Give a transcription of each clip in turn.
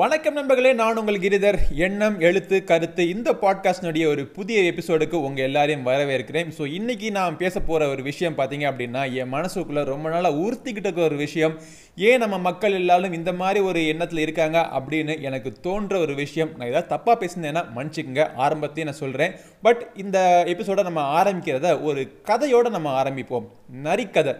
வணக்கம் நண்பர்களே, நான் உங்கள் கிரிதர். எண்ணம், எழுத்து, கருத்து இந்த பாட்காஸ்டினுடைய ஒரு புதிய எபிசோடுக்கு உங்கள் எல்லாரையும் வரவேற்கிறேன். ஸோ இன்றைக்கி நான் பேச போகிற ஒரு விஷயம் பார்த்தீங்க அப்படின்னா, என் மனசுக்குள்ளே ரொம்ப நாளாக உறுத்திக்கிட்டு இருக்க ஒரு விஷயம், ஏன் நம்ம மக்கள் எல்லாரும் இந்த மாதிரி ஒரு எண்ணத்தில் இருக்காங்க அப்படின்னு எனக்கு தோன்ற ஒரு விஷயம். நான் ஏதாவது தப்பாக பேசினேன்னா மன்னிச்சுக்கங்க, ஆரம்பத்தையும் நான் சொல்கிறேன். பட் இந்த எபிசோடை நம்ம ஆரம்பிக்கிறத ஒரு கதையோடு நம்ம ஆரம்பிப்போம். நரிக்கதை.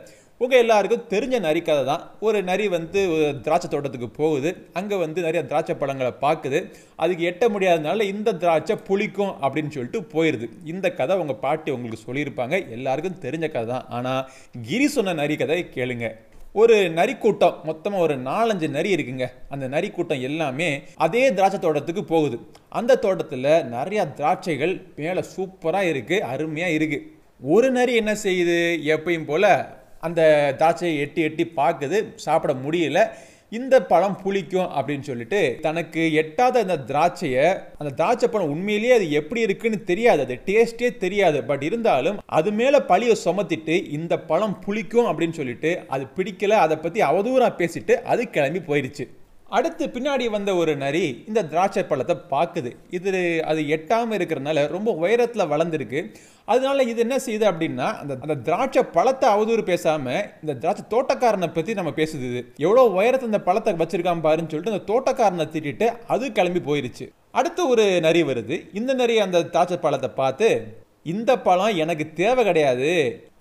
உங்கள் எல்லாருக்கும் தெரிஞ்ச நரிக்கதை தான். ஒரு நரி வந்து ஒரு திராட்சை தோட்டத்துக்கு போகுது. அங்கே வந்து நிறைய திராட்சை பழங்களை பார்க்குது. அதுக்கு எட்ட முடியாததுனால இந்த திராட்சை புளிக்கும் அப்படின்னு சொல்லிட்டு போயிடுது. இந்த கதை உங்கள் பாட்டி உங்களுக்கு சொல்லியிருப்பாங்க, எல்லாருக்கும் தெரிஞ்ச கதை தான். ஆனால் கிரி சொன்ன நரி கதையை கேளுங்க. ஒரு நரி கூட்டம், மொத்தமாக ஒரு 4-5 நரி இருக்குங்க. அந்த நரி கூட்டம் எல்லாமே அதே திராட்சை தோட்டத்துக்கு போகுது. அந்த தோட்டத்தில் நிறையா திராட்சைகள் மேலே சூப்பராக இருக்குது, அருமையாக இருக்குது. ஒரு நரி என்ன செய்யுது, எப்பயும் போல் அந்த திராட்சையை எட்டி பார்க்குது, சாப்பிட முடியல. இந்த பழம் புளிக்கும் அப்படின்னு சொல்லிட்டு தனக்கு எட்டாத அந்த திராட்சையை, அந்த திராட்சை பழம் உண்மையிலேயே அது எப்படி இருக்குன்னு தெரியாது, அது டேஸ்ட்டே தெரியாது. பட் இருந்தாலும் அது மேலே பழியை சுமத்திட்டு இந்த பழம் புளிக்கும் அப்படின்னு சொல்லிட்டு அது பிடிக்கலை, அதை பற்றி அவதூறாக பேசிட்டு அது கிளம்பி போயிடுச்சு. அடுத்து பின்னாடி வந்த ஒரு நரி இந்த திராட்சை பழத்தை பார்க்குது. இது அது எட்டாமல் இருக்கிறதுனால ரொம்ப உயரத்தில் வளர்ந்துருக்கு. அதனால இது என்ன செய்யுது அப்படின்னா, அந்த திராட்சை பழத்தை அவதூறு பேசாமல் இந்த திராட்சை தோட்டக்காரனை பற்றி நம்ம பேசுது. இது எவ்வளோ உயரத்தை இந்த பழத்தை வச்சிருக்காம பாருன்னு சொல்லிட்டு அந்த தோட்டக்காரனை திட்டிட்டு அது கிளம்பி போயிடுச்சு. அடுத்து ஒரு நரி வருது. இந்த நரி அந்த திராட்சை பழத்தை பார்த்து, இந்த பழம் எனக்கு தேவை கிடையாது,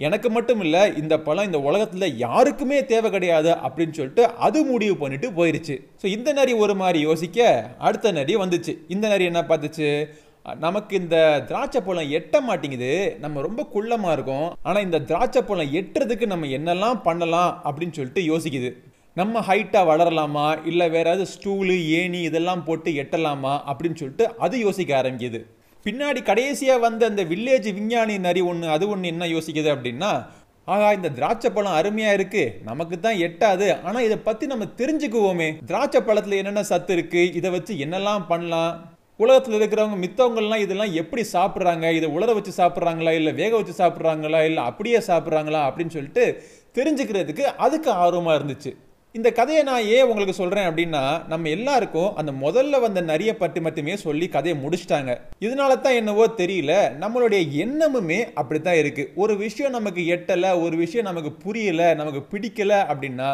எனக்கு மட்டும் இல்லை, இந்த பழம் இந்த உலகத்தில் யாருக்குமே தேவை கிடையாது அப்படின்னு சொல்லிட்டு அது முடிவு பண்ணிட்டு போயிடுச்சு. ஸோ இந்த நரி ஒரு மாதிரி யோசிக்க அடுத்த நரி வந்துச்சு. இந்த நரி என்ன பார்த்துச்சு, நமக்கு இந்த திராட்சை பழம் எட்ட மாட்டேங்குது, நம்ம ரொம்ப குள்ளமாக இருக்கோம், ஆனால் இந்த திராட்சை பழம் எட்டுறதுக்கு நம்ம என்னெல்லாம் பண்ணலாம் அப்படின்னு சொல்லிட்டு யோசிக்குது. நம்ம ஹைட்டாக வளரலாமா, இல்லை வேற ஏதாவது ஸ்டூலு ஏணி இதெல்லாம் போட்டு எட்டலாமா அப்படின்னு சொல்லிட்டு அது யோசிக்க ஆரம்பிக்குது. பின்னாடி கடைசியாக வந்து அந்த வில்லேஜ் விஞ்ஞானி நரி ஒன்று என்ன யோசிக்குது அப்படின்னா, ஆகா இந்த திராட்சை பழம் அருமையாக இருக்குது, நமக்கு தான் எட்டாது, ஆனால் இதை பற்றி நம்ம தெரிஞ்சுக்குவோமே, திராட்சை பழத்தில் என்னென்ன சத்து இருக்குது, இதை வச்சு என்னெல்லாம் பண்ணலாம், உலகத்தில் இருக்கிறவங்க மித்தவங்கள்லாம் இதெல்லாம் எப்படி சாப்பிட்றாங்க, இதை உலர வச்சு சாப்பிட்றாங்களா, இல்லை வேக வச்சு சாப்பிட்றாங்களா, இல்லை அப்படியே சாப்பிட்றாங்களா அப்படின்னு சொல்லிட்டு தெரிஞ்சுக்கிறதுக்கு அதுக்கு ஆர்வமாக இருந்துச்சு. இந்த கதையை நான் ஏன் உங்களுக்கு சொல்கிறேன் அப்படின்னா, நம்ம எல்லாருக்கும் அந்த முதல்ல வந்த நரியை பற்றி மட்டுமே சொல்லி கதையை முடிச்சிட்டாங்க. இதனால தான் என்னவோ தெரியல, நம்மளுடைய எண்ணமுமே அப்படி தான் இருக்குது. ஒரு விஷயம் நமக்கு எட்டலை, ஒரு விஷயம் நமக்கு புரியலை, நமக்கு பிடிக்கலை அப்படின்னா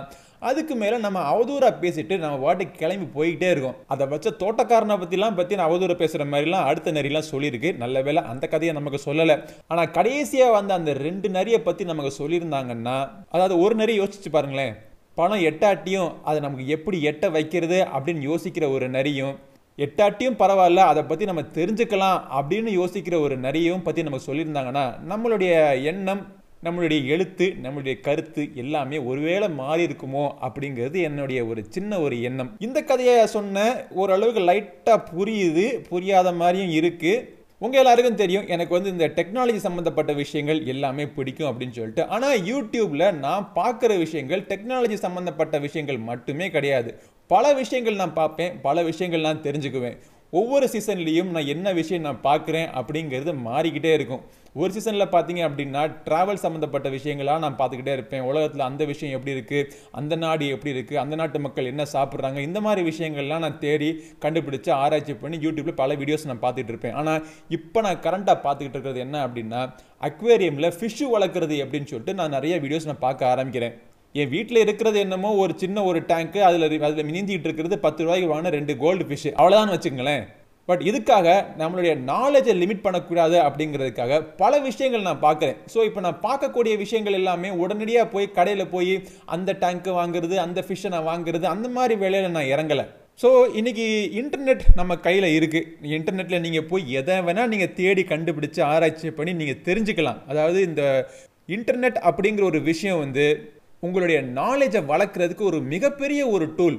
அதுக்கு மேலே நம்ம அவதூறாக பேசிட்டு நம்ம வாட்டுக்கு கிளம்பி போய்கிட்டே இருக்கோம். அதை வச்ச தோட்டக்காரனை பற்றி நான் அவதூற பேசுகிற மாதிரிலாம் அடுத்த நரிலாம் சொல்லியிருக்கு. நல்ல வேலை அந்த கதையை நமக்கு சொல்லலை. ஆனால் கடைசியாக வந்து அந்த 2 நரியை பற்றி நமக்கு சொல்லியிருந்தாங்கன்னா, அதாவது ஒரு நரி யோசிச்சு பாருங்களேன், பணம் எட்டாட்டியும் அதை நமக்கு எப்படி எட்ட வைக்கிறது அப்படின்னு யோசிக்கிற ஒரு நரியும், எட்டாட்டியும் பரவாயில்ல அதை பற்றி நம்ம தெரிஞ்சுக்கலாம் அப்படின்னு யோசிக்கிற ஒரு நரியும் பற்றி நமக்கு சொல்லியிருந்தாங்கன்னா, நம்மளுடைய எண்ணம், நம்மளுடைய எழுத்து, நம்மளுடைய கருத்து எல்லாமே ஒருவேளை மாறி இருக்குமோ அப்படிங்கிறது என்னுடைய ஒரு சின்ன ஒரு எண்ணம். இந்த கதையை சொன்ன ஓரளவுக்கு லைட்டாக புரியுது, புரியாத மாதிரியும் இருக்குது. உங்கள் எல்லாருக்கும் தெரியும் எனக்கு வந்து இந்த டெக்னாலஜி சம்மந்தப்பட்ட விஷயங்கள் எல்லாமே பிடிக்கும் அப்படின்னு சொல்லிட்டு. ஆனால் யூடியூப்பில் நான் பார்க்குற விஷயங்கள் டெக்னாலஜி சம்மந்தப்பட்ட விஷயங்கள் மட்டுமே கிடையாது. பல விஷயங்கள் நான் பார்ப்பேன், பல விஷயங்கள் நான் தெரிஞ்சுக்குவேன். ஒவ்வொரு சீசன்லேயும் நான் என்ன விஷயம் நான் பார்க்குறேன் அப்படிங்கிறது மாறிக்கிட்டே இருக்கும். ஒரு சீசனில் பார்த்தீங்க அப்படின்னா ட்ராவல் சம்மந்தப்பட்ட விஷயங்களாக நான் பார்த்துக்கிட்டே இருப்பேன். உலகத்தில் அந்த விஷயம் எப்படி இருக்குது, அந்த நாடு எப்படி இருக்குது, அந்த நாட்டு மக்கள் என்ன சாப்பிட்றாங்க, இந்த மாதிரி விஷயங்கள்லாம் நான் தேடி கண்டுபிடிச்சி ஆராய்ச்சி பண்ணி யூடியூப்பில் பல வீடியோஸ் நான் பார்த்துட்டு இருப்பேன். ஆனால் இப்போ நான் கரண்ட்டாக பார்த்துக்கிட்டு இருக்கிறது என்ன அப்படின்னா, அக்வேரியமில் ஃபிஷ்ஷு வளர்க்குறது அப்படின்னு சொல்லிட்டு நான் நிறைய வீடியோஸ் நான் பார்க்க ஆரம்பிக்கிறேன். என் வீட்டில் இருக்கிறது என்னமோ ஒரு சின்ன ஒரு டேங்க்கு, அதில் மினிஞ்சிக்கிட்டு இருக்கிறது 10 ரூபாய்க்கு வாங்கின 2 கோல்டு ஃபிஷ், அவ்வளோதான் வச்சுக்கங்களேன். பட் இதுக்காக நம்மளுடைய நாலேஜை லிமிட் பண்ணக்கூடாது அப்படிங்கிறதுக்காக பல விஷயங்கள் நான் பார்க்குறேன். ஸோ இப்போ நான் பார்க்கக்கூடிய விஷயங்கள் எல்லாமே உடனடியாக போய் கடையில் போய் அந்த டேங்க்கு வாங்குறது, அந்த ஃபிஷ்ஷை நான் வாங்குறது, அந்த மாதிரி வேலையில் நான் இறங்கலை. ஸோ இன்றைக்கி இன்டர்நெட் நம்ம கையில் இருக்குது. இன்டர்நெட்டில் நீங்கள் போய் எதை வேணால் நீங்கள் தேடி கண்டுபிடிச்சி ஆராய்ச்சி பண்ணி நீங்கள் தெரிஞ்சுக்கலாம். அதாவது இந்த இன்டர்நெட் அப்படிங்கிற ஒரு விஷயம் வந்து உங்களுடைய நாலேஜை வளர்க்குறதுக்கு ஒரு மிகப்பெரிய ஒரு டூல்.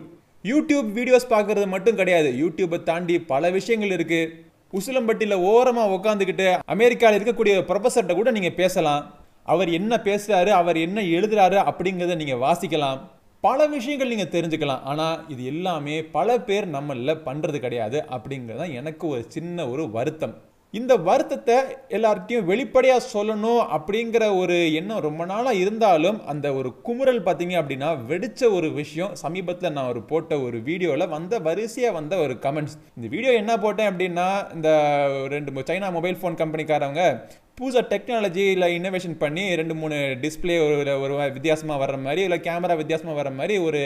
யூடியூப் வீடியோஸ் பார்க்குறது மட்டும் கிடையாது, யூடியூப்பை தாண்டி பல விஷயங்கள் இருக்குது. உசிலம்பட்டியில் ஓரமாக உட்காந்துக்கிட்டு அமெரிக்காவில் இருக்கக்கூடிய ப்ரொஃபஸர்கிட்ட கூட நீங்கள் பேசலாம். அவர் என்ன பேசுகிறாரு, அவர் என்ன எழுதுகிறாரு அப்படிங்கிறத நீங்கள் வாசிக்கலாம். பல விஷயங்கள் நீங்கள் தெரிஞ்சுக்கலாம். ஆனால் இது எல்லாமே பல பேர் நம்மளில் பண்ணுறது கிடையாது அப்படிங்கிறது தான் எனக்கு ஒரு சின்ன ஒரு வருத்தம். இந்த வருத்தத்தை எல்லார்கிட்டையும் வெளிப்படையாக சொல்லணும் அப்படிங்கிற ஒரு எண்ணம் ரொம்ப நாளாக இருந்தாலும் அந்த ஒரு குமுறல் பார்த்தீங்க அப்படின்னா வெடித்த ஒரு விஷயம். சமீபத்தில் நான் ஒரு போட்ட ஒரு வீடியோவில் வந்த வரிசையாக வந்த ஒரு கமெண்ட்ஸ். இந்த வீடியோ என்ன போட்டேன் அப்படின்னா, இந்த 2 சைனா மொபைல் ஃபோன் கம்பெனிக்காரவங்க புதுசாக டெக்னாலஜியில் இன்னோவேஷன் பண்ணி 2-3 டிஸ்பிளே ஒரு வித்தியாசமாக வர்ற மாதிரி, இல்லை கேமரா வித்தியாசமாக வர்ற மாதிரி ஒரு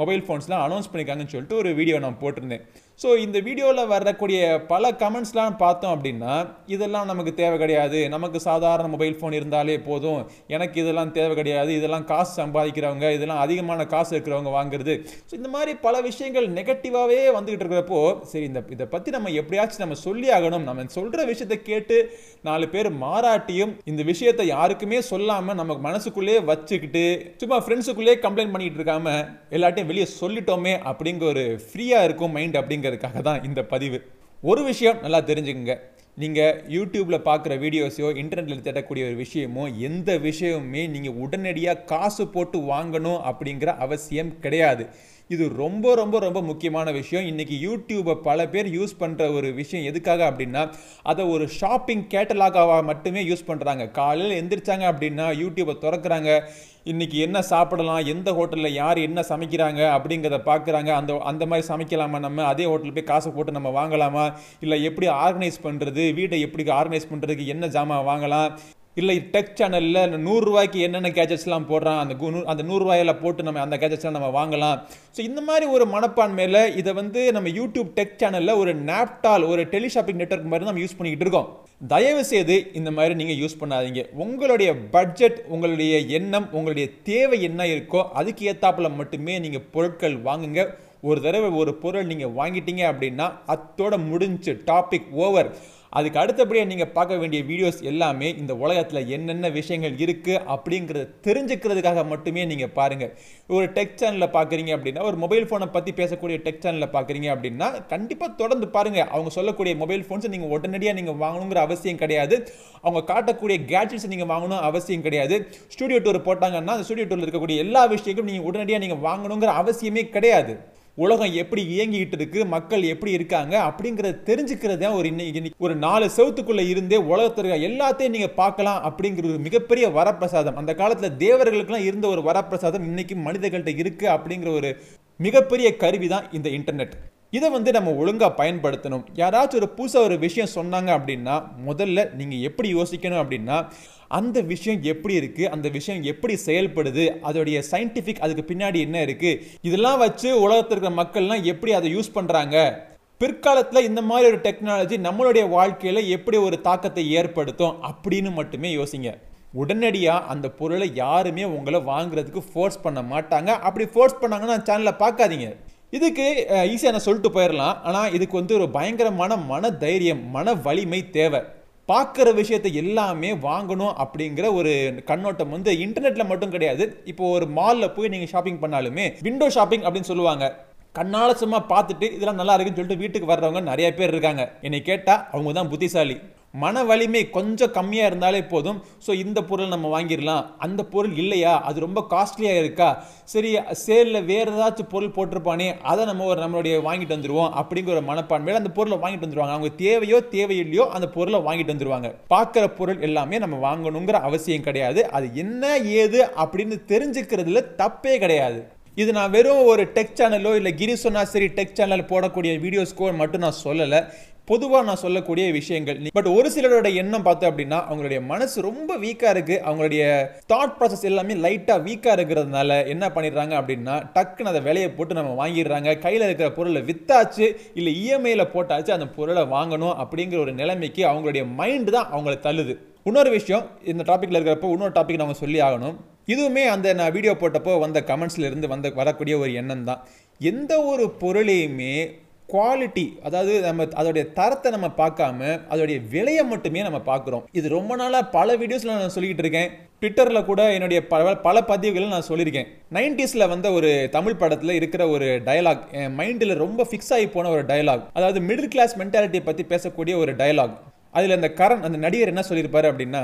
மொபைல் ஃபோன்ஸ்லாம் அனௌன்ஸ் பண்ணியிருக்காங்கன்னு சொல்லிட்டு ஒரு வீடியோ நான் போட்டிருந்தேன். ஸோ இந்த வீடியோவில் வரக்கூடிய பல கமெண்ட்ஸ்லாம் பார்த்தோம் அப்படின்னா, இதெல்லாம் நமக்கு தேவை கிடையாது, நமக்கு சாதாரண மொபைல் ஃபோன் இருந்தாலே போதும், எனக்கு இதெல்லாம் தேவை கிடையாது, இதெல்லாம் காசு சம்பாதிக்கிறவங்க, இதெல்லாம் அதிகமான காசு இருக்கிறவங்க வாங்குறது. ஸோ இந்த மாதிரி பல விஷயங்கள் நெகட்டிவாகவே வந்துக்கிட்டு இருக்கிறப்போ, சரி இதை பற்றி நம்ம எப்படியாச்சும் நம்ம சொல்லி ஆகணும், நம்ம சொல்கிற விஷயத்தை கேட்டு 4 பேர் மாறாட்டியும் இந்த விஷயத்தை யாருக்குமே சொல்லாமல் நமக்கு மனசுக்குள்ளேயே வச்சுக்கிட்டு சும்மா ஃப்ரெண்ட்ஸுக்குள்ளேயே கம்ப்ளைண்ட் பண்ணிகிட்டு இருக்காமல் எல்லாட்டையும் வெளியே சொல்லிட்டோமே அப்படிங்கிற ஒரு ஃப்ரீயாக இருக்கும் மைண்ட் அப்படிங்கிற தான் இந்த பதிவு. ஒரு விஷயம் நல்லா தெரிஞ்சுக்குங்க, நீங்கள் யூடியூப்பில் பார்க்குற வீடியோஸையோ இன்டர்நெட்டில் தேடக்கூடிய ஒரு விஷயமோ எந்த விஷயமுமே நீங்கள் உடனடியாக காசு போட்டு வாங்கணும் அப்படிங்கிற அவசியம் கிடையாது. இது ரொம்ப ரொம்ப ரொம்ப முக்கியமான விஷயம். இன்றைக்கி யூடியூப்பை பல பேர் யூஸ் பண்ணுற ஒரு விஷயம் எதுக்காக அப்படின்னா, அதை ஒரு ஷாப்பிங் கேட்டலாகாக மட்டுமே யூஸ் பண்ணுறாங்க. காலையில் எந்திரிச்சாங்க அப்படின்னா யூடியூப்பை திறக்கிறாங்க, இன்றைக்கி என்ன சாப்பிடலாம், எந்த ஹோட்டலில் யார் என்ன சமைக்கிறாங்க அப்படிங்கிறத பார்க்குறாங்க. அந்த மாதிரி சமைக்கலாமா, நம்ம அதே ஹோட்டலில் போய் காசை போட்டு நம்ம வாங்கலாமா, இல்லை எப்படி ஆர்கனைஸ் பண்ணுறது, வீட்டை எப்படி ஆர்கனைஸ் பண்ணுறதுக்கு என்ன ஜாமான் வாங்கலாம், இல்லை டெக் சேனலில் 100 ரூபாய்க்கு என்னென்ன கேட்ஜெட்ஸ்லாம் போடுறான், அந்த 100 ரூபாயில் போட்டு நம்ம அந்த கேட்ஜெட்ஸ்லாம் நம்ம வாங்கலாம். ஸோ இந்த மாதிரி ஒரு மனப்பான்மையில் இதை நம்ம யூடியூப் டெக் சேனலில் ஒரு நாப்டால், ஒரு டெலிஷாப்பிங் நெட்வொர்க் மாதிரி நம்ம யூஸ் பண்ணிக்கிட்டு இருக்கோம். தயவு செய்து இந்த மாதிரி நீங்கள் யூஸ் பண்ணாதீங்க. உங்களுடைய பட்ஜெட், உங்களுடைய எண்ணம், உங்களுடைய தேவை என்ன இருக்கோ அதுக்கு ஏற்றாப்புல மட்டுமே நீங்கள் பொருட்கள் வாங்குங்க. ஒரு தடவை ஒரு பொருள் நீங்கள் வாங்கிட்டீங்க அப்படின்னா அதோட முடிஞ்சு, டாபிக் ஓவர். அதுக்கு அடுத்தபடியாக நீங்கள் பார்க்க வேண்டிய வீடியோஸ் எல்லாமே இந்த உலகத்தில் என்னென்ன விஷயங்கள் இருக்குது அப்படிங்கிறத தெரிஞ்சுக்கிறதுக்காக மட்டுமே நீங்கள் பாருங்கள். ஒரு டெக் சேனலில் பார்க்குறீங்க அப்படின்னா, ஒரு மொபைல் ஃபோனை பற்றி பேசக்கூடிய டெக் சேனலில் பார்க்குறீங்க அப்படின்னா கண்டிப்பாக தொடர்ந்து பாருங்கள். அவங்க சொல்லக்கூடிய மொபைல் ஃபோன்ஸை நீங்கள் உடனடியாக நீங்கள் வாங்கணுங்கிற அவசியம் கிடையாது. அவங்க காட்டக்கூடிய கேட்ஜெட்ஸை நீங்கள் வாங்கணும் அவசியம் கிடையாது. ஸ்டூடியோ டூர் போட்டாங்கன்னா அந்த ஸ்டூடியோ டூரில் இருக்கக்கூடிய எல்லா விஷயங்களும் நீங்கள் உடனடியாக நீங்கள் வாங்கணுங்கிற அவசியமே கிடையாது. உலகம் எப்படி இயங்கிக்கிட்டு இருக்குது, மக்கள் எப்படி இருக்காங்க அப்படிங்கிறத தெரிஞ்சுக்கிறது தான் ஒரு 4 செவத்துக்குள்ளே இருந்தே உலகத்திற்கு எல்லாத்தையும் நீங்கள் பார்க்கலாம் அப்படிங்கிற ஒரு மிகப்பெரிய வரப்பிரசாதம். அந்த காலத்தில் தேவர்களுக்கெல்லாம் இருந்த ஒரு வரப்பிரசாதம் இன்றைக்கி மனிதர்கள்ட்ட இருக்குது அப்படிங்கிற ஒரு மிகப்பெரிய கருவி தான் இந்த இன்டர்நெட். இதை நம்ம ஒழுங்காக பயன்படுத்தணும். யாராச்சும் ஒரு புதுசாக ஒரு விஷயம் சொன்னாங்க அப்படின்னா முதல்ல நீங்கள் எப்படி யோசிக்கணும் அப்படின்னா, அந்த விஷயம் எப்படி இருக்குது, அந்த விஷயம் எப்படி செயல்படுது, அதோடைய சயின்டிஃபிக் அதுக்கு பின்னாடி என்ன இருக்குது, இதெல்லாம் வச்சு உலகத்தில் இருக்கிற மக்கள்லாம் எப்படி அதை யூஸ் பண்ணுறாங்க, பிற்காலத்தில் இந்த மாதிரி ஒரு டெக்னாலஜி நம்மளுடைய வாழ்க்கையில் எப்படி ஒரு தாக்கத்தை ஏற்படுத்தும் அப்படின்னு மட்டுமே யோசிங்க. உடனடியாக அந்த பொருளை யாருமே உங்களை வாங்குறதுக்கு ஃபோர்ஸ் பண்ண மாட்டாங்க. அப்படி ஃபோர்ஸ் பண்ணாங்கன்னா சேனலை பார்க்காதீங்க. இதுக்கு ஈஸியாக நான் சொல்லிட்டு போயிடலாம், ஆனால் இதுக்கு ஒரு பயங்கரமான மன தைரியம், மன வலிமை தேவை. பார்க்குற விஷயத்தை எல்லாமே வாங்கணும் அப்படிங்கிற ஒரு கண்ணோட்டம் இன்டர்நெட்டில் மட்டும் கிடையாது. இப்போது ஒரு மாலில் போய் நீங்கள் ஷாப்பிங் பண்ணாலுமே விண்டோ ஷாப்பிங் அப்படின்னு சொல்லுவாங்க. கண்ணால் சும்மா பார்த்துட்டு இதெல்லாம் நல்லா இருக்குன்னு சொல்லிட்டு வீட்டுக்கு வர்றவங்க நிறைய பேர் இருக்காங்க. என்னை கேட்டால் அவங்க தான் புத்திசாலி. மன வலிமை கொஞ்சம் கம்மியாக இருந்தாலே போதும். ஸோ இந்த பொருள் நம்ம வாங்கிடலாம், அந்த பொருள் இல்லையா, அது ரொம்ப காஸ்ட்லியாக இருக்கா, சரி சேலில் வேறு ஏதாச்சும் பொருள் போட்டிருப்பானே அதை நம்மளுடைய வாங்கிட்டு வந்துடுவோம் அப்படிங்கிற ஒரு மனப்பான்மையில் அந்த பொருளை வாங்கிட்டு வந்துடுவாங்க. அவங்க தேவையோ தேவையில்லையோ அந்த பொருளை வாங்கிட்டு வந்துடுவாங்க. பார்க்குற பொருள் எல்லாமே நம்ம வாங்கணுங்கிற அவசியம் கிடையாது. அது என்ன ஏது அப்படின்னு தெரிஞ்சுக்கிறதுல தப்பே கிடையாது. இது நான் வெறும் ஒரு டெக் சேனலோ இல்லை கிரி சொன்னா சரி டெக் சேனல் போடக்கூடிய வீடியோஸ்க்கோ மட்டும் நான் சொல்லலை, பொதுவாக நான் சொல்லக்கூடிய விஷயங்கள். பட் ஒரு சிலரோட எண்ணம் பார்த்தோம் அப்படின்னா அவங்களுடைய மனசு ரொம்ப வீக்காக இருக்குது, அவங்களுடைய தாட் ப்ராசஸ் எல்லாமே லைட்டாக வீக்காக இருக்கிறதுனால என்ன பண்ணிடுறாங்க அப்படின்னா டக்குன்னு அதை விலையை போட்டு நம்ம வாங்கிடுறாங்க. கையில் இருக்கிற பொருளை விற்றாச்சு, இல்லை இஎம்ஐயில் போட்டாச்சு, அந்த பொருளை வாங்கணும் அப்படிங்கிற ஒரு நிலைமைக்கு அவங்களுடைய மைண்டு தான் அவங்களை தள்ளுது. இன்னொரு விஷயம், இந்த டாப்பிக்கில் இருக்கிறப்போ இன்னொரு டாபிக் நம்ம சொல்லி ஆகணும். இதுவுமே அந்த நான் வீடியோ போட்டப்போ வந்த கமெண்ட்ஸ்லேருந்து வரக்கூடிய ஒரு எண்ணம் தான். எந்த ஒரு பொருளையுமே குவாலிட்டி, அதாவது நம்ம அதோடைய தரத்தை நம்ம பார்க்காம அதோடைய விலையை மட்டுமே நம்ம பார்க்குறோம். இது ரொம்ப நாளாக பல வீடியோஸில் நான் சொல்லிக்கிட்டு இருக்கேன். ட்விட்டரில் கூட என்னுடைய பல பதிவுகளில் நான் சொல்லியிருக்கேன். 90ஸில் ஒரு தமிழ் படத்தில் இருக்கிற ஒரு டயலாக் என் மைண்டில் ரொம்ப ஃபிக்ஸ் ஆகி போன ஒரு டயலாக், அதாவது மிடில் கிளாஸ் மென்டாலிட்டியை பற்றி பேசக்கூடிய ஒரு டயலாக். அதில் அந்த கரண், அந்த நடிகர் என்ன சொல்லியிருப்பார் அப்படின்னா,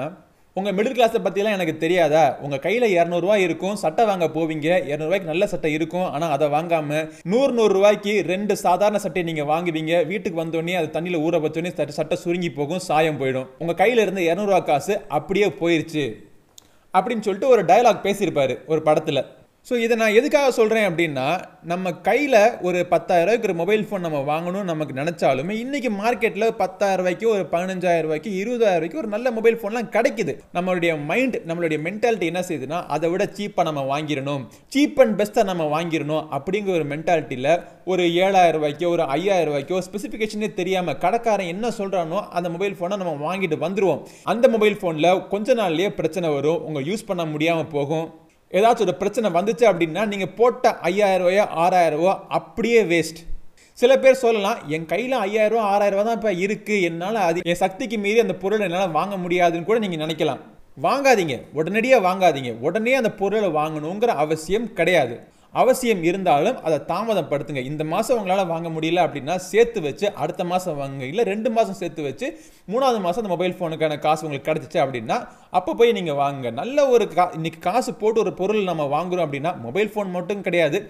உங்கள் மிடில் கிளாஸை பற்றிலாம் எனக்கு தெரியாதா, உங்கள் கையில் 200 ரூபா இருக்கும், சட்டை வாங்க போவீங்க, 200 ரூபாய்க்கு நல்ல சட்டை இருக்கும், ஆனால் அதை வாங்காமல் 100 ரூபாய்க்கு 2 சாதாரண சட்டையை நீங்கள் வாங்குவீங்க. வீட்டுக்கு வந்தோடனே அது தண்ணியில் ஊற வச்சோடனே சட்டை சுருங்கி போகும், சாயம் போயிடும். உங்கள் கையில் இருந்த 200 ரூபா காசு அப்படியே போயிடுச்சு அப்படின்னு சொல்லிட்டு ஒரு டயலாக் பேசியிருப்பார் ஒரு படத்தில். ஸோ இதை நான் எதுக்காக சொல்கிறேன் அப்படின்னா, நம்ம கையில் ஒரு 10,000 ரூபாய்க்கு ஒரு மொபைல் ஃபோன் நம்ம வாங்கணும்னு நமக்கு நினச்சாலுமே இன்றைக்கி மார்க்கெட்டில் 10,000 ரூபாய்க்கு ஒரு 15,000 ரூபாய்க்கு 20,000 ரூபாய்க்கு ஒரு நல்ல மொபைல் ஃபோன்லாம் கிடைக்குது. நம்மளுடைய மைண்ட், நம்மளுடைய மென்டாலிட்டி என்ன செய்யுதுன்னா, அதை விட சீப்பாக நம்ம வாங்கிடணும், சீப் அண்ட் பெஸ்ட்டாக நம்ம வாங்கிடணும் அப்படிங்கிற ஒரு மென்டாலிட்டியில் ஒரு 7,000 ரூபாய்க்கோ ஒரு 5,000 ரூபாய்க்கோ ஸ்பெசிஃபிகேஷனே தெரியாமல் கடைக்காரன் என்ன சொல்கிறானோ அந்த மொபைல் ஃபோனை நம்ம வாங்கிட்டு வந்துடுவோம். அந்த மொபைல் ஃபோனில் கொஞ்ச நாள்லேயே பிரச்சனை வரும், உங்கள் யூஸ் பண்ண முடியாமல் போகும். ஏதாச்சும் ஒரு பிரச்சனை வந்துச்சு அப்படின்னா நீங்கள் போட்ட 5,000 ரூபாயோ 6,000 ரூபா அப்படியே வேஸ்ட். சில பேர் சொல்லலாம், என் கையில் 5,000 ரூபா 6,000 ரூபா தான் இப்போ இருக்குது, என்னால் அது என் சக்திக்கு மீறி அந்த பொருளை என்னால் வாங்க முடியாதுன்னு கூட நீங்கள் நினைக்கலாம். வாங்காதீங்க, உடனடியாக வாங்காதீங்க. உடனே அந்த பொருளை வாங்கணுங்கிற அவசியம் கிடையாது. அவசியம் இருந்தாலும் அதை தாமதப்படுத்துங்க. இந்த மாதம் உங்களால் வாங்க முடியல அப்படின்னா சேர்த்து வச்சு அடுத்த மாதம் வாங்குங்க, இல்லை 2 மாதம் சேர்த்து வச்சு 3ஆவது மாதம் அந்த மொபைல் ஃபோனுக்கான காசு உங்களுக்கு கிடச்சிச்சு அப்படின்னா அப்போ போய் நீங்கள் வாங்குங்க. நல்ல ஒரு இன்னைக்கு காசு போட்டு ஒரு பொருள் நம்ம வாங்குகிறோம் அப்படின்னா, மொபைல் ஃபோன் மட்டும் கிடையாது,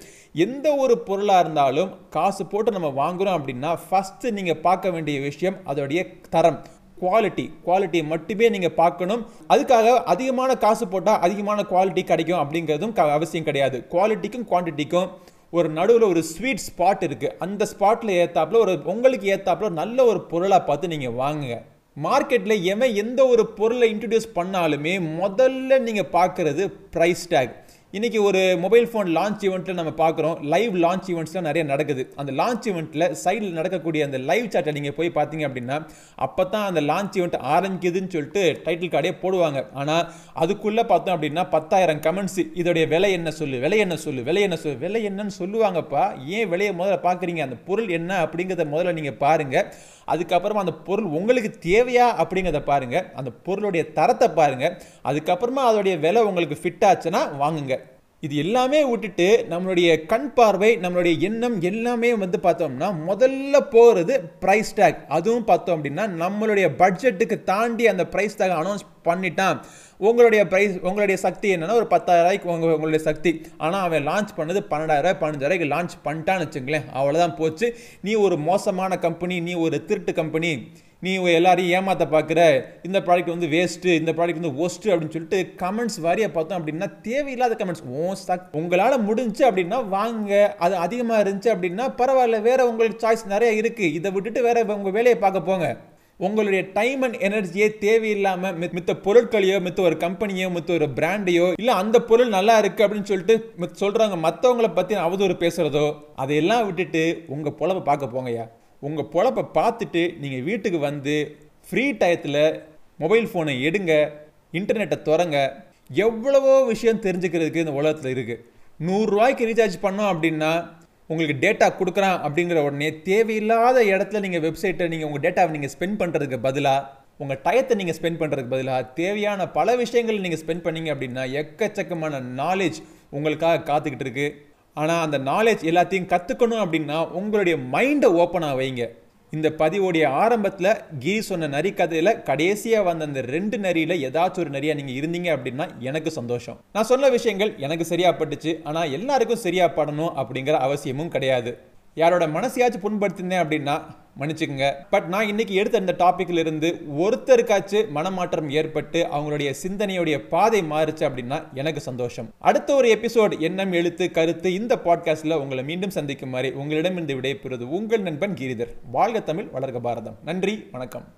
எந்த ஒரு பொருளாக இருந்தாலும் காசு போட்டு நம்ம வாங்குகிறோம் அப்படின்னா ஃபஸ்ட்டு நீங்கள் பார்க்க வேண்டிய விஷயம் அதோடைய தரம், குவாலிட்டி. குவாலிட்டியை மட்டுமே நீங்கள் பார்க்கணும். அதுக்காக அதிகமான காசு போட்டால் அதிகமான குவாலிட்டி கிடைக்கும் அப்படிங்கிறதும் அவசியம் கிடையாது. குவாலிட்டிக்கும் குவான்டிட்டிக்கும் ஒரு நடுவில் ஒரு ஸ்வீட் ஸ்பாட் இருக்குது. அந்த ஸ்பாட்டில் ஏற்றாப்புல ஒரு உங்களுக்கு ஏற்றாப்புல நல்ல ஒரு பொருளாக பார்த்து நீங்கள் வாங்குங்க. மார்க்கெட்டில் எவன் எந்த ஒரு பொருளை இன்ட்ரடியூஸ் பண்ணாலுமே முதல்ல நீங்கள் பார்க்குறது ப்ரைஸ் டேக். இன்றைக்கி ஒரு மொபைல் ஃபோன் லான்ச் ஈவெண்ட்டில் நம்ம பார்க்குறோம், லைவ் லான்ச் ஈவெண்ட்ஸ்லாம் நிறைய நடக்குது. அந்த லான்ச் ஈவெண்ட்டில் சைடில் நடக்கக்கூடிய அந்த லைவ் சாட்டை நீங்கள் போய் பார்த்தீங்க அப்படின்னா அப்போ தான் அந்த லான்ச் ஈவெண்ட் ஆரம்பிக்குதுன்னு சொல்லிட்டு டைட்டில் கார்டே போடுவாங்க. ஆனால் அதுக்குள்ளே பார்த்தோம் அப்படின்னா 10,000 கமெண்ட்ஸ், இதோடைய விலை என்ன சொல்லு, விலை என்ன சொல்லு, விலை என்ன சொல்லு, விலை என்னன்னு சொல்லுவாங்கப்பா. ஏன் விலையை முதல்ல பார்க்குறீங்க? அந்த பொருள் என்ன அப்படிங்கிறத முதல்ல நீங்கள் பாருங்கள். அதுக்கப்புறமா அந்த பொருள் உங்களுக்கு தேவையா அப்படிங்கிறத பாருங்கள். அந்த பொருளுடைய தரத்தை பாருங்கள். அதுக்கப்புறமா அதோடைய விலை உங்களுக்கு ஃபிட் ஆச்சுன்னா வாங்குங்க. இது எல்லாமே விட்டுட்டு நம்மளுடைய கண் பார்வை, நம்மளுடைய எண்ணம் எல்லாமே வந்து பார்த்தோம்னா முதல்ல போகிறது ப்ரைஸ் டேக். அதுவும் பார்த்தோம் அப்படின்னா நம்மளுடைய பட்ஜெட்டுக்கு தாண்டி அந்த ப்ரைஸ் டேக் அனௌன்ஸ் பண்ணிட்டான். உங்களுடைய சக்தி என்னென்னா ஒரு 10,000 ரூபாய்க்கு உங்களுடைய சக்தி, ஆனால் அவன் லான்ச் பண்ணது 12,000 ரூபாய் 15,000 ரூபாய்க்கு லான்ச் பண்ணிட்டான்னு வச்சுங்களேன், அவ்வளோதான் போச்சு. நீ ஒரு மோசமான கம்பெனி, நீ ஒரு திருட்டு கம்பெனி, நீ எல்லாரையும் ஏமாற்ற பார்க்குற, இந்த ப்ராடக்ட் வந்து வேஸ்ட்டு, இந்த ப்ராடக்ட் வந்து ஒஸ்ட்டு அப்படின்னு சொல்லிட்டு கமெண்ட்ஸ் வாரியாக பார்த்தோம் அப்படின்னா தேவையில்லாத கமெண்ட்ஸ். உங்களால் முடிஞ்சு அப்படின்னா வாங்க, அது அதிகமாக இருந்துச்சு அப்படின்னா பரவாயில்ல, வேறு உங்களுக்கு சாய்ஸ் நிறையா இருக்குது, இதை விட்டுட்டு வேறு உங்கள் வேலையை பார்க்க போங்க. உங்களுடைய டைம் அண்ட் எனர்ஜியே தேவையில்லாமல் மித்த பொருட்களையோ, மித்த ஒரு கம்பெனியோ, மித்த ஒரு பிராண்டையோ, இல்லை அந்த பொருள் நல்லா இருக்குது அப்படின்னு சொல்லிட்டு சொல்கிறாங்க மற்றவங்களை பற்றி அவதூறு பேசுகிறதோ அதையெல்லாம் விட்டுட்டு உங்கள் பொழப்பை பார்க்க போங்கய்யா. உங்கள் பொழப்பை பார்த்துட்டு நீங்கள் வீட்டுக்கு வந்து ஃப்ரீ டயத்தில் மொபைல் ஃபோனை எடுங்க, இன்டர்நெட்டை திறங்க. எவ்வளவோ விஷயம் தெரிஞ்சுக்கிறதுக்கு இந்த உலகத்தில் இருக்குது. 100 ரூபாய்க்கு ரீசார்ஜ் பண்ணோம் அப்படின்னா உங்களுக்கு டேட்டா கொடுக்குறான் அப்படிங்கிற உடனே தேவையில்லாத இடத்துல நீங்கள் வெப்சைட்டை நீங்கள் உங்கள் டேட்டாவை நீங்கள் ஸ்பெண்ட் பண்ணுறதுக்கு பதிலாக, உங்கள் டயத்தை நீங்கள் ஸ்பெண்ட் பண்ணுறதுக்கு பதிலாக தேவையான பல விஷயங்கள் நீங்கள் ஸ்பெண்ட் பண்ணிங்க அப்படின்னா எக்கச்சக்கமான நாலேஜ் உங்களுக்காக காத்துக்கிட்டு இருக்குது. ஆனால் அந்த நாலேஜ் எல்லாத்தையும் கற்றுக்கணும் அப்படின்னா உங்களுடைய மைண்டை ஓப்பனாக வைங்க. இந்த பதிவோடைய ஆரம்பத்தில் கீ சொன்ன நரி கதையில் கடைசியாக வந்த அந்த 2 நரியில் ஏதாச்சும் ஒரு நரியாக நீங்கள் இருந்தீங்க அப்படின்னா எனக்கு சந்தோஷம். நான் சொன்ன விஷயங்கள் எனக்கு சரியாக பட்டுச்சு, ஆனால் எல்லாருக்கும் சரியாக படணும் அப்படிங்கிற அவசியமும் கிடையாது. யாரோட மனசையாச்சும் புண்படுத்தினேன் அப்படின்னா மன்னிச்சுக்கோங்க. பட் நான் இன்றைக்கி எடுத்த இந்த டாப்பிக்கிலிருந்து ஒருத்தருக்காச்சு மனமாற்றம் ஏற்பட்டு அவங்களுடைய சிந்தனையுடைய பாதை மாறுச்சு அப்படின்னா எனக்கு சந்தோஷம். அடுத்த ஒரு எபிசோடு எண்ணம், எழுத்து, கருத்து இந்த பாட்காஸ்டில் உங்களை மீண்டும் சந்திக்கும் மாதிரி உங்களிடமிருந்து விடைபெறுவது உங்கள் நண்பன் கிரிதர். வாழ்க தமிழ், வளர்க பாரதம். நன்றி, வணக்கம்.